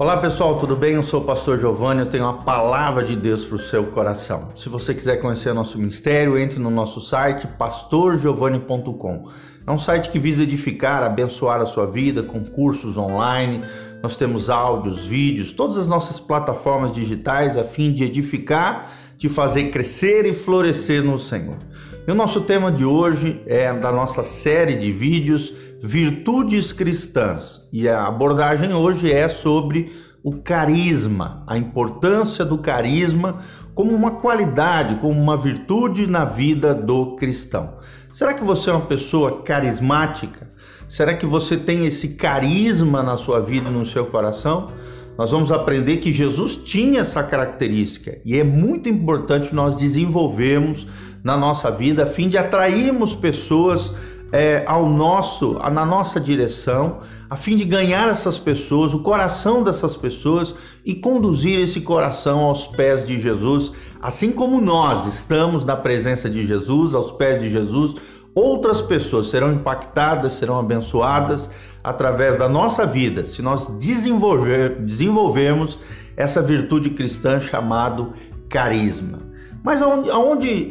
Olá pessoal, tudo bem? Eu sou o Pastor Giovanni, eu tenho a Palavra de Deus para o seu coração. Se você quiser conhecer o nosso ministério, entre no nosso site pastorgiovanni.com. É um site que visa edificar, abençoar a sua vida, com cursos online, nós temos áudios, vídeos, todas as nossas plataformas digitais a fim de edificar, de fazer crescer e florescer no Senhor. E o nosso tema de hoje é da nossa série de vídeos Virtudes Cristãs, e a abordagem hoje é sobre o carisma, a importância do carisma como uma qualidade, como uma virtude na vida do cristão. Será que você é uma pessoa carismática? Será que você tem esse carisma na sua vida e no seu coração? Nós vamos aprender que Jesus tinha essa característica e é muito importante nós desenvolvermos na nossa vida a fim de atrairmos pessoas na nossa direção, a fim de ganhar essas pessoas, o coração dessas pessoas e conduzir esse coração aos pés de Jesus. Assim como nós estamos na presença de Jesus, aos pés de Jesus, outras pessoas serão impactadas, serão abençoadas através da nossa vida, se nós desenvolvermos essa virtude cristã chamada carisma. Mas aonde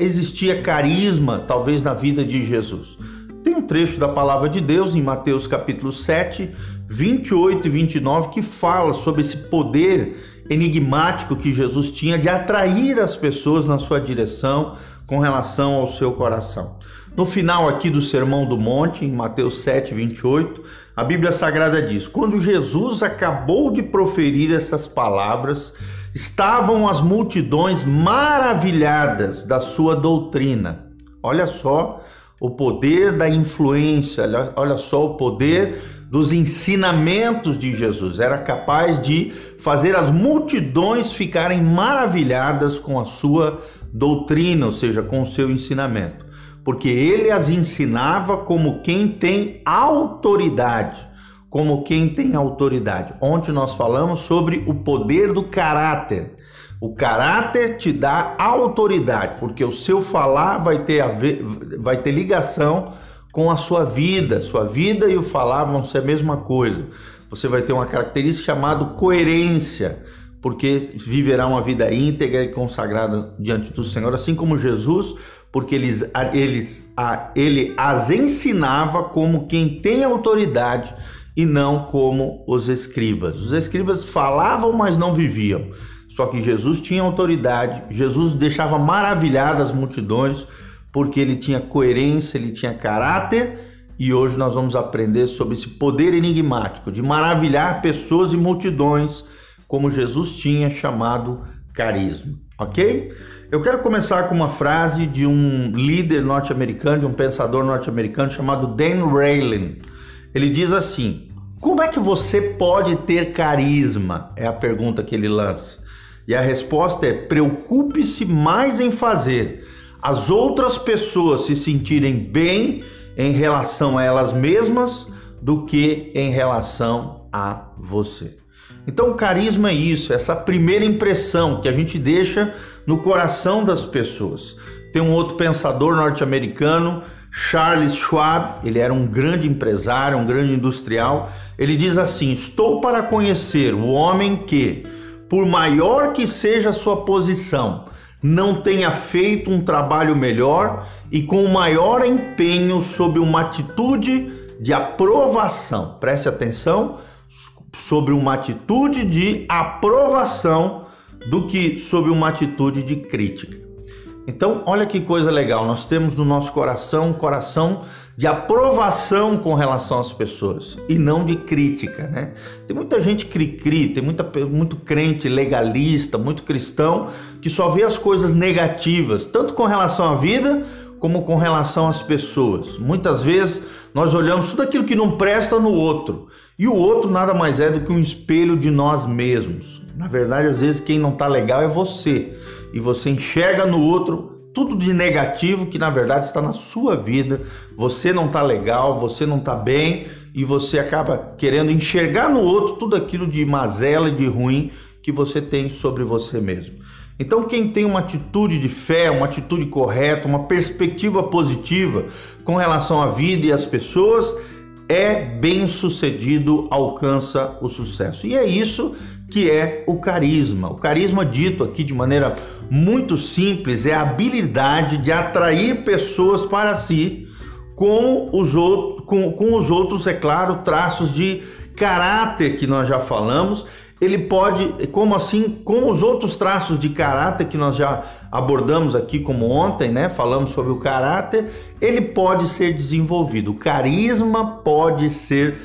existia carisma, talvez na vida de Jesus? Tem um trecho da palavra de Deus em Mateus capítulo 7, 28 e 29, que fala sobre esse poder enigmático que Jesus tinha de atrair as pessoas na sua direção com relação ao seu coração. No final aqui do Sermão do Monte, em Mateus 7, 28, a Bíblia Sagrada diz: quando Jesus acabou de proferir essas palavras, estavam as multidões maravilhadas da sua doutrina. Olha só o poder da influência, olha só o poder dos ensinamentos de Jesus. Era capaz de fazer as multidões ficarem maravilhadas com a sua doutrina, ou seja, com o seu ensinamento, porque ele as ensinava como quem tem autoridade. Como quem tem autoridade. Ontem nós falamos sobre o poder do caráter. O caráter te dá autoridade, porque o seu falar vai ter ligação com a sua vida. Sua vida e o falar vão ser a mesma coisa. Você vai ter uma característica chamada coerência, porque viverá uma vida íntegra e consagrada diante do Senhor, assim como Jesus, porque ele as ensinava como quem tem autoridade e não como os escribas. Os escribas falavam, mas não viviam. Só que Jesus tinha autoridade, Jesus deixava maravilhadas as multidões, porque ele tinha coerência, ele tinha caráter, e hoje nós vamos aprender sobre esse poder enigmático de maravilhar pessoas e multidões, como Jesus tinha, chamado carisma, ok? Eu quero começar com uma frase de um líder norte-americano, de um pensador norte-americano chamado Dan Raylan. Ele diz assim: como é que você pode ter carisma? É a pergunta que ele lança. E a resposta é: preocupe-se mais em fazer as outras pessoas se sentirem bem em relação a elas mesmas do que em relação a você. Então o carisma é isso, essa primeira impressão que a gente deixa no coração das pessoas. Tem um outro pensador norte-americano, Charles Schwab, ele era um grande empresário, um grande industrial. Ele diz assim: estou para conhecer o homem que, por maior que seja a sua posição, não tenha feito um trabalho melhor e com maior empenho sob uma atitude de aprovação. Preste atenção, sobre uma atitude de aprovação do que sobre uma atitude de crítica. Então, olha que coisa legal, nós temos no nosso coração um coração de aprovação com relação às pessoas e não de crítica, né? Tem muita gente cri-cri, tem muito crente legalista, muito cristão, que só vê as coisas negativas, tanto com relação à vida como com relação às pessoas. Muitas vezes nós olhamos tudo aquilo que não presta no outro, e o outro nada mais é do que um espelho de nós mesmos. Na verdade, às vezes quem não está legal é você. E você enxerga no outro tudo de negativo que na verdade está na sua vida. Você não está legal, você não está bem, e você acaba querendo enxergar no outro tudo aquilo de mazela e de ruim que você tem sobre você mesmo. Então quem tem uma atitude de fé, uma atitude correta, uma perspectiva positiva com relação à vida e às pessoas, é bem-sucedido, alcança o sucesso. E é isso que é o carisma. O carisma, dito aqui de maneira muito simples, é a habilidade de atrair pessoas para si com os outros, é claro, traços de caráter que nós já falamos. Ele pode, como os outros traços de caráter que nós já abordamos aqui, como ontem, né? Falamos sobre o caráter, ele pode ser desenvolvido. O carisma pode ser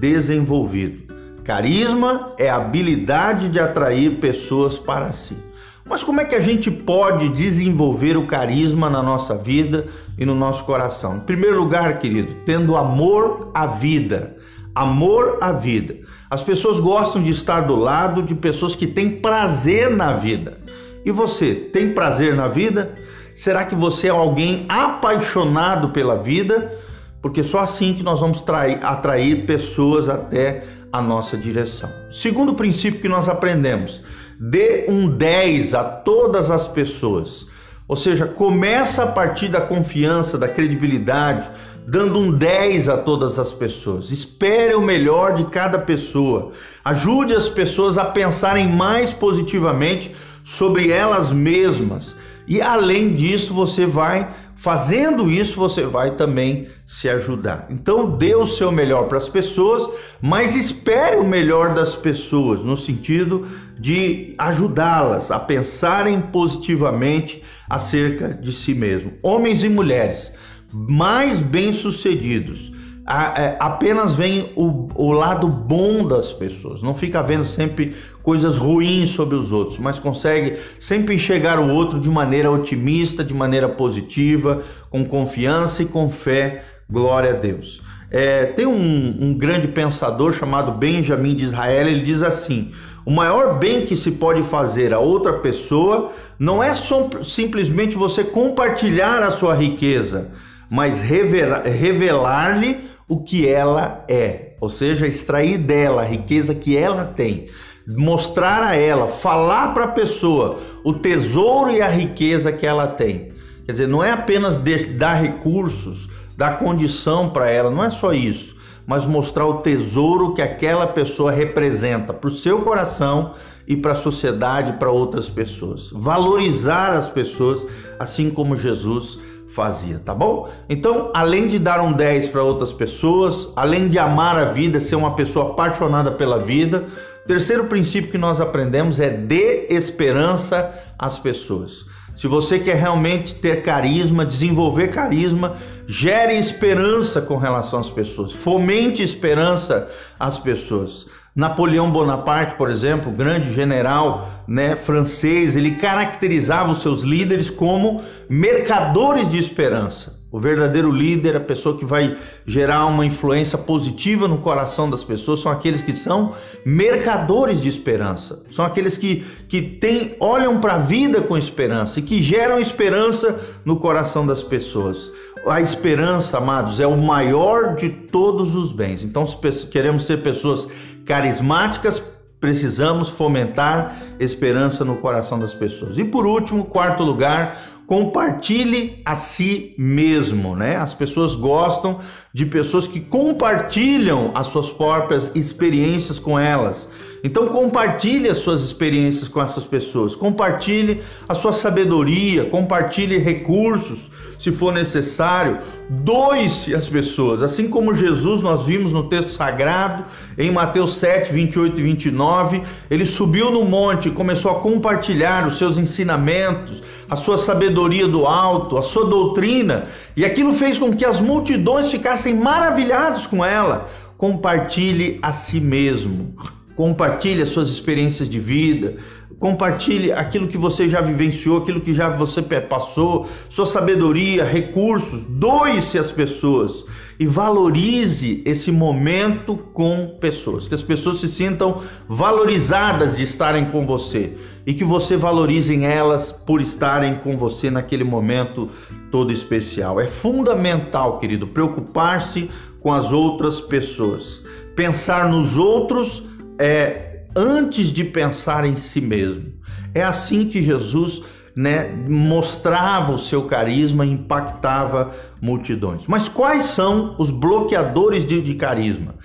desenvolvido. Carisma é a habilidade de atrair pessoas para si. Mas como é que a gente pode desenvolver o carisma na nossa vida e no nosso coração? Em primeiro lugar, querido, tendo amor à vida. Amor à vida. As pessoas gostam de estar do lado de pessoas que têm prazer na vida. E você, tem prazer na vida? Será que você é alguém apaixonado pela vida? Porque só assim que nós vamos atrair pessoas até a nossa direção. Segundo princípio que nós aprendemos, dê um 10 a todas as pessoas. Ou seja, começa a partir da confiança, da credibilidade, dando um 10 a todas as pessoas. Espere o melhor de cada pessoa. Ajude as pessoas a pensarem mais positivamente sobre elas mesmas. E além disso, fazendo isso, você vai também se ajudar. Então, dê o seu melhor para as pessoas, mas espere o melhor das pessoas, no sentido de ajudá-las a pensarem positivamente acerca de si mesmo. Homens e mulheres mais bem-sucedidos apenas veem o lado bom das pessoas, não fica vendo sempre coisas ruins sobre os outros, mas consegue sempre enxergar o outro de maneira otimista, de maneira positiva, com confiança e com fé. Glória a Deus. Tem um grande pensador chamado Benjamin de Israel, ele diz assim: o maior bem que se pode fazer a outra pessoa não é simplesmente você compartilhar a sua riqueza, mas revelar-lhe o que ela é, ou seja, extrair dela a riqueza que ela tem, mostrar a ela, falar para a pessoa o tesouro e a riqueza que ela tem. Quer dizer, não é apenas dar recursos, dar condição para ela, não é só isso, mas mostrar o tesouro que aquela pessoa representa para o seu coração e para a sociedade, para outras pessoas. Valorizar as pessoas, assim como Jesus fazia, tá bom? Então, além de dar um 10 para outras pessoas, além de amar a vida, ser uma pessoa apaixonada pela vida, terceiro princípio que nós aprendemos é dê esperança às pessoas. Se você quer realmente ter carisma, desenvolver carisma, gere esperança com relação às pessoas. Fomente esperança às pessoas. Napoleão Bonaparte, por exemplo, grande general, né, francês, ele caracterizava os seus líderes como mercadores de esperança. O verdadeiro líder, a pessoa que vai gerar uma influência positiva no coração das pessoas, são aqueles que são mercadores de esperança. São aqueles que olham para a vida com esperança e que geram esperança no coração das pessoas. A esperança, amados, é o maior de todos os bens. Então, se queremos ser pessoas carismáticas, precisamos fomentar esperança no coração das pessoas. E por último, quarto lugar, compartilhe a si mesmo, né? As pessoas gostam de pessoas que compartilham as suas próprias experiências com elas. Então compartilhe as suas experiências com essas pessoas, compartilhe a sua sabedoria, compartilhe recursos, se for necessário, doe-se às pessoas. Assim como Jesus, nós vimos no texto sagrado, em Mateus 7, 28 e 29, ele subiu no monte e começou a compartilhar os seus ensinamentos, a sua sabedoria do alto, a sua doutrina, e aquilo fez com que as multidões ficassem maravilhadas com ela. Compartilhe a si mesmo, compartilhe as suas experiências de vida, compartilhe aquilo que você já vivenciou, aquilo que já você passou, sua sabedoria, recursos, doe-se às pessoas e valorize esse momento com pessoas, que as pessoas se sintam valorizadas de estarem com você e que você valorize elas por estarem com você naquele momento todo especial. É fundamental, querido, preocupar-se com as outras pessoas, pensar nos outros antes de pensar em si mesmo. É assim que Jesus né, mostrava o seu carisma e impactava multidões. Mas quais são os bloqueadores de carisma?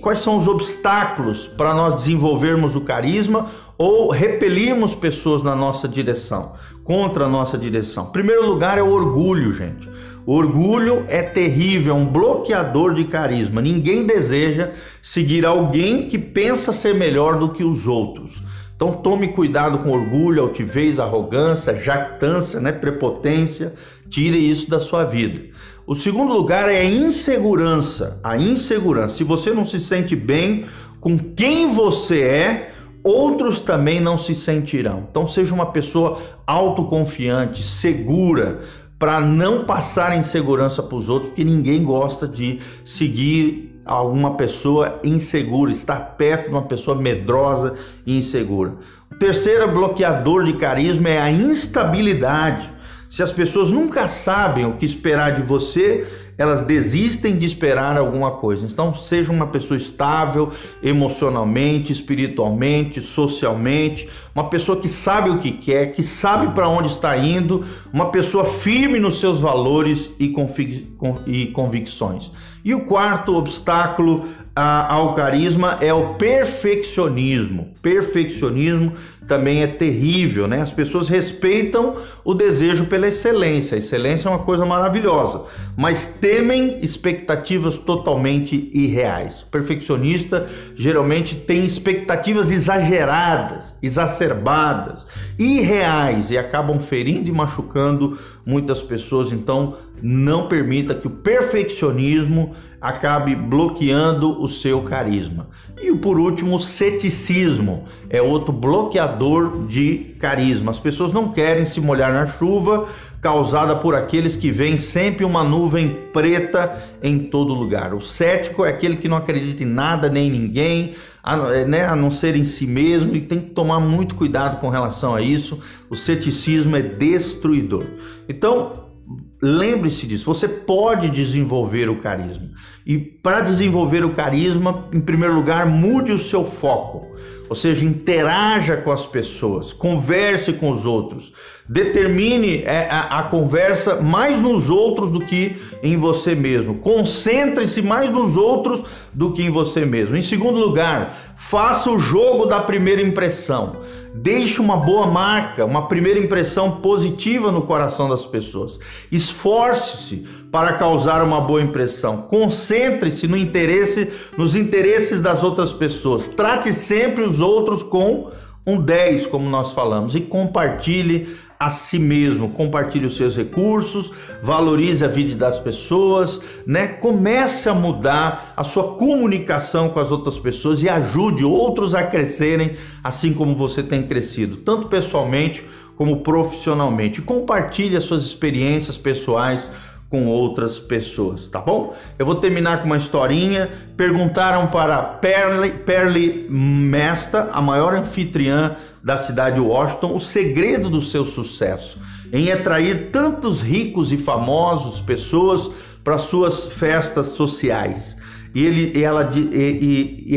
Quais são os obstáculos para nós desenvolvermos o carisma ou repelirmos pessoas na nossa direção, contra a nossa direção? Em primeiro lugar é o orgulho, gente. O orgulho é terrível, é um bloqueador de carisma. Ninguém deseja seguir alguém que pensa ser melhor do que os outros. Então tome cuidado com orgulho, altivez, arrogância, jactância, né, prepotência. Tire isso da sua vida. O segundo lugar é a insegurança. A insegurança. Se você não se sente bem com quem você é, outros também não se sentirão. Então seja uma pessoa autoconfiante, segura, para não passar insegurança para os outros, porque ninguém gosta de seguir alguma pessoa insegura, estar perto de uma pessoa medrosa e insegura. O terceiro bloqueador de carisma é a instabilidade. Se as pessoas nunca sabem o que esperar de você, elas desistem de esperar alguma coisa. Então, seja uma pessoa estável emocionalmente, espiritualmente, socialmente, uma pessoa que sabe o que quer, que sabe para onde está indo, uma pessoa firme nos seus valores e convicções. E o quarto obstáculo ao carisma é o perfeccionismo. Perfeccionismo também é terrível, né? As pessoas respeitam o desejo pela excelência. A excelência é uma coisa maravilhosa, mas temem expectativas totalmente irreais. O perfeccionista geralmente tem expectativas exageradas, exacerbadas, irreais e acabam ferindo e machucando muitas pessoas. Então, não permita que o perfeccionismo acabe bloqueando o seu carisma. E por último, o ceticismo é outro bloqueador de carisma. As pessoas não querem se molhar na chuva causada por aqueles que veem sempre uma nuvem preta em todo lugar. O cético é aquele que não acredita em nada nem em ninguém, a não ser em si mesmo, e tem que tomar muito cuidado com relação a isso. O ceticismo é destruidor. Então, lembre-se disso, você pode desenvolver o carisma. E para desenvolver o carisma, em primeiro lugar, mude o seu foco. Ou seja, interaja com as pessoas, converse com os outros. Determine a conversa mais nos outros do que em você mesmo. Concentre-se mais nos outros do que em você mesmo. Em segundo lugar, faça o jogo da primeira impressão. Deixe uma boa marca, uma primeira impressão positiva no coração das pessoas. Esforce-se para causar uma boa impressão. Concentre-se nos interesses das outras pessoas. Trate sempre os outros com um 10, como nós falamos, e compartilhe a si mesmo, compartilhe os seus recursos, valorize a vida das pessoas, né? Comece a mudar a sua comunicação com as outras pessoas e ajude outros a crescerem, assim como você tem crescido, tanto pessoalmente como profissionalmente. Compartilhe as suas experiências pessoais com outras pessoas, tá bom? Eu vou terminar com uma historinha. Perguntaram para Perle Mesta, a maior anfitriã da cidade de Washington, o segredo do seu sucesso em atrair tantos ricos e famosos pessoas para suas festas sociais. E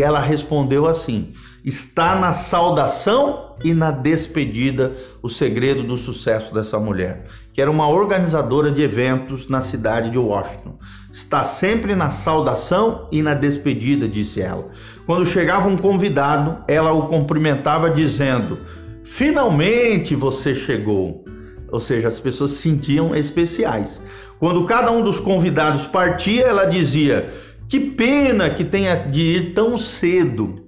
ela respondeu assim: está na saudação e na despedida o segredo do sucesso dessa mulher, que era uma organizadora de eventos na cidade de Washington. Está sempre na saudação e na despedida, disse ela. Quando chegava um convidado, ela o cumprimentava dizendo: finalmente você chegou. Ou seja, as pessoas se sentiam especiais. Quando cada um dos convidados partia, ela dizia: que pena que tenha de ir tão cedo.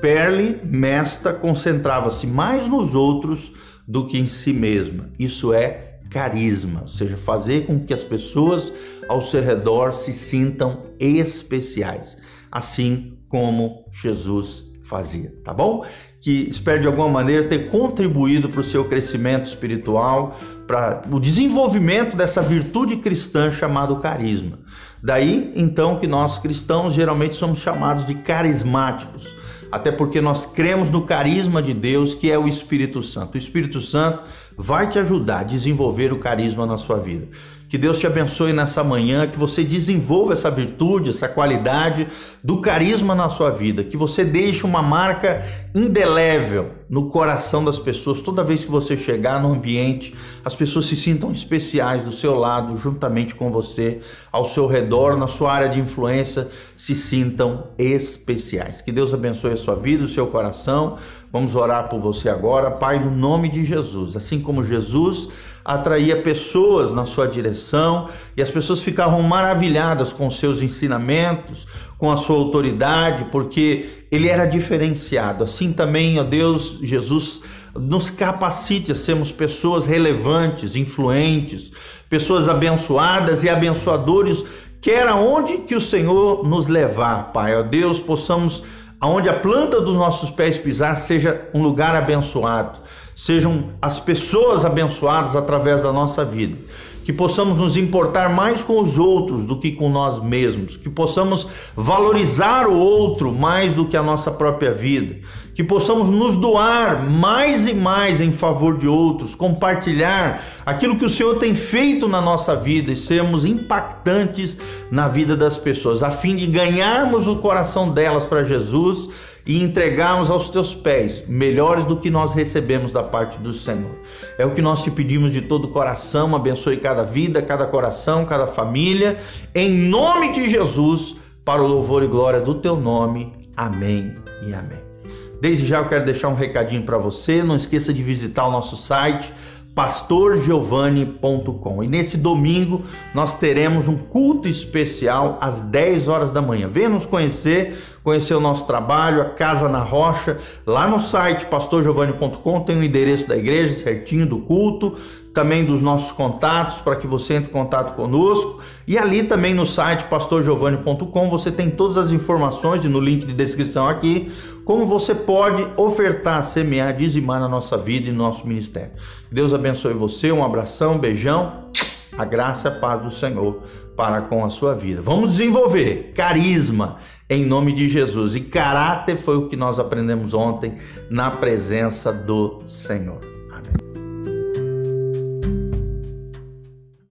Perle Mesta concentrava-se mais nos outros do que em si mesma. Isso é carisma, ou seja, fazer com que as pessoas ao seu redor se sintam especiais, assim como Jesus fazia, tá bom? Que espero de alguma maneira ter contribuído para o seu crescimento espiritual, para o desenvolvimento dessa virtude cristã chamada carisma. Daí, então, que nós cristãos geralmente somos chamados de carismáticos, até porque nós cremos no carisma de Deus, que é o Espírito Santo. O Espírito Santo vai te ajudar a desenvolver o carisma na sua vida. Que Deus te abençoe nessa manhã, que você desenvolva essa virtude, essa qualidade do carisma na sua vida, que você deixe uma marca indelével no coração das pessoas. Toda vez que você chegar no ambiente, as pessoas se sintam especiais do seu lado, juntamente com você, ao seu redor, na sua área de influência, se sintam especiais. Que Deus abençoe a sua vida, o seu coração. Vamos orar por você agora. Pai, no nome de Jesus, assim como Jesus atraía pessoas na sua direção e as pessoas ficavam maravilhadas com os seus ensinamentos, com a sua autoridade, porque ele era diferenciado. Assim também, ó Deus, Jesus nos capacite a sermos pessoas relevantes, influentes, pessoas abençoadas e abençoadores, quer aonde que o Senhor nos levar, Pai. Ó Deus, possamos, aonde a planta dos nossos pés pisar, seja um lugar abençoado, sejam as pessoas abençoadas através da nossa vida, que possamos nos importar mais com os outros do que com nós mesmos, que possamos valorizar o outro mais do que a nossa própria vida, que possamos nos doar mais e mais em favor de outros, compartilhar aquilo que o Senhor tem feito na nossa vida e sermos impactantes na vida das pessoas, a fim de ganharmos o coração delas para Jesus e entregarmos aos teus pés, melhores do que nós recebemos da parte do Senhor. É o que nós te pedimos de todo o coração. Abençoe cada vida, cada coração, cada família, em nome de Jesus, para o louvor e glória do teu nome. Amém e amém. Desde já eu quero deixar um recadinho para você. Não esqueça de visitar o nosso site, pastorgiovanni.com. E nesse domingo nós teremos um culto especial às 10 horas da manhã. Venha nos conhecer o nosso trabalho, a Casa na Rocha. Lá no site pastorgiovanni.com tem o endereço da igreja certinho, do culto, também dos nossos contatos, para que você entre em contato conosco. E ali também no site pastorgiovanni.com você tem todas as informações, e no link de descrição aqui, como você pode ofertar, semear, dizimar na nossa vida e no nosso ministério. Deus abençoe você, um abração, um beijão, a graça e a paz do Senhor para com a sua vida. Vamos desenvolver carisma em nome de Jesus, e caráter foi o que nós aprendemos ontem na presença do Senhor.